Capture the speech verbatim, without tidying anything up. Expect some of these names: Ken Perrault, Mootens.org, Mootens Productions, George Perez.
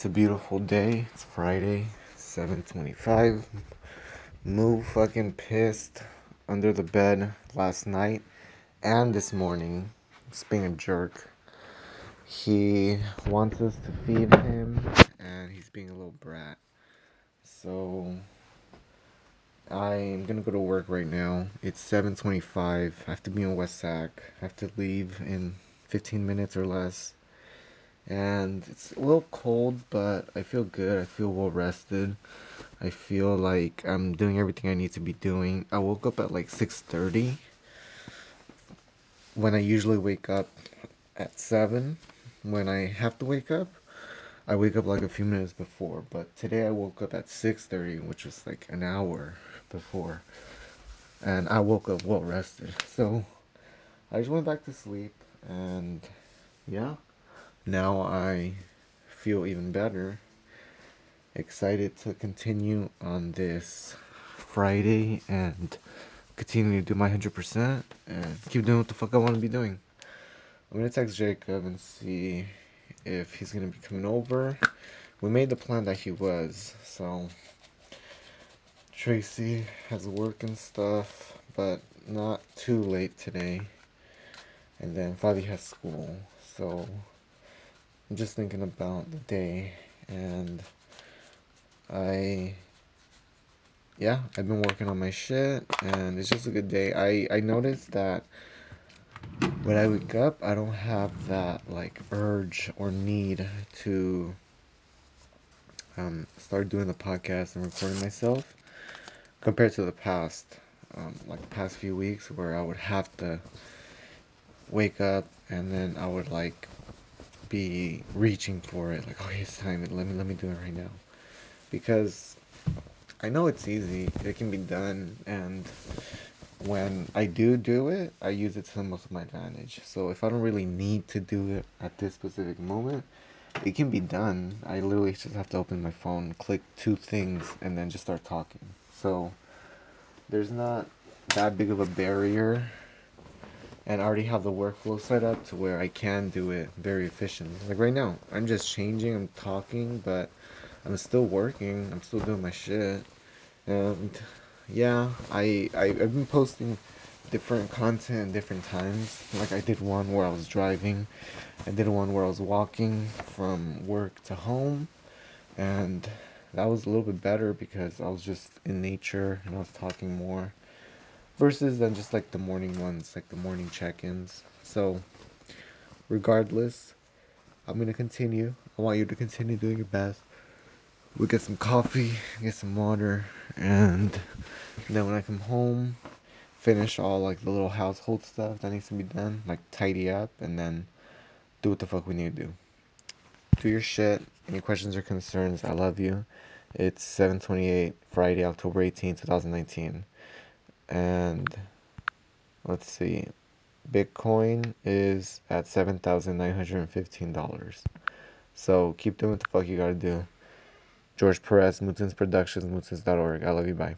It's a beautiful day. It's Friday, seven twenty-five. Moo fucking pissed under the bed last night and this morning. Just being a jerk. He wants us to feed him and he's being a little brat. So I'm gonna go to work right now. It's seven twenty-five. I have to be in West Sac. I have to leave in fifteen minutes or less. And it's a little cold, but I feel good. I feel well rested. I feel like I'm doing everything I need to be doing. I woke up at like six thirty when I usually wake up at seven. When I have to wake up, I wake up like a few minutes before. But today I woke up at six thirty, which was like an hour before. And I woke up well rested. So I just went back to sleep and yeah. Now I feel even better, excited to continue on this Friday and continue to do my one hundred percent and keep doing what the fuck I want to be doing. I'm going to text Jacob and see if he's going to be coming over. We made the plan that he was, so Tracy has work and stuff, but not too late today. And then Fabi has school, so I'm just thinking about the day, and I, yeah, I've been working on my shit, and it's just a good day. I, I noticed that when I wake up, I don't have that, like, urge or need to um, start doing the podcast and recording myself, compared to the past, um, like, the past few weeks, where I would have to wake up, and then I would, like, be reaching for it, like, okay, it's time, let me let me do it right now, because I know it's easy, it can be done, and when I do do it, I use it to the most of my advantage. So if I don't really need to do it at this specific moment, it can be done. I literally just have to open my phone, click two things, and then just start talking. So there's not that big of a barrier. And I already have the workflow set up to where I can do it very efficiently. Like right now, I'm just changing, I'm talking, but I'm still working, I'm still doing my shit. And yeah, I, I, I've been posting different content at different times. Like I did one where I was driving, I did one where I was walking from work to home. And that was a little bit better because I was just in nature and I was talking more. Versus than just like the morning ones, like the morning check-ins. So, regardless, I'm going to continue. I want you to continue doing your best. We'll get some coffee, get some water, and then when I come home, finish all like the little household stuff that needs to be done. Like tidy up, and then do what the fuck we need to do. Do your shit. Any questions or concerns, I love you. It's seven twenty-eight, Friday, October eighteenth, two thousand nineteen. And let's see, Bitcoin is at seven thousand nine hundred fifteen dollars. So keep doing what the fuck you gotta do. George Perez, Mootens Productions, Mootens dot org. I love you, bye.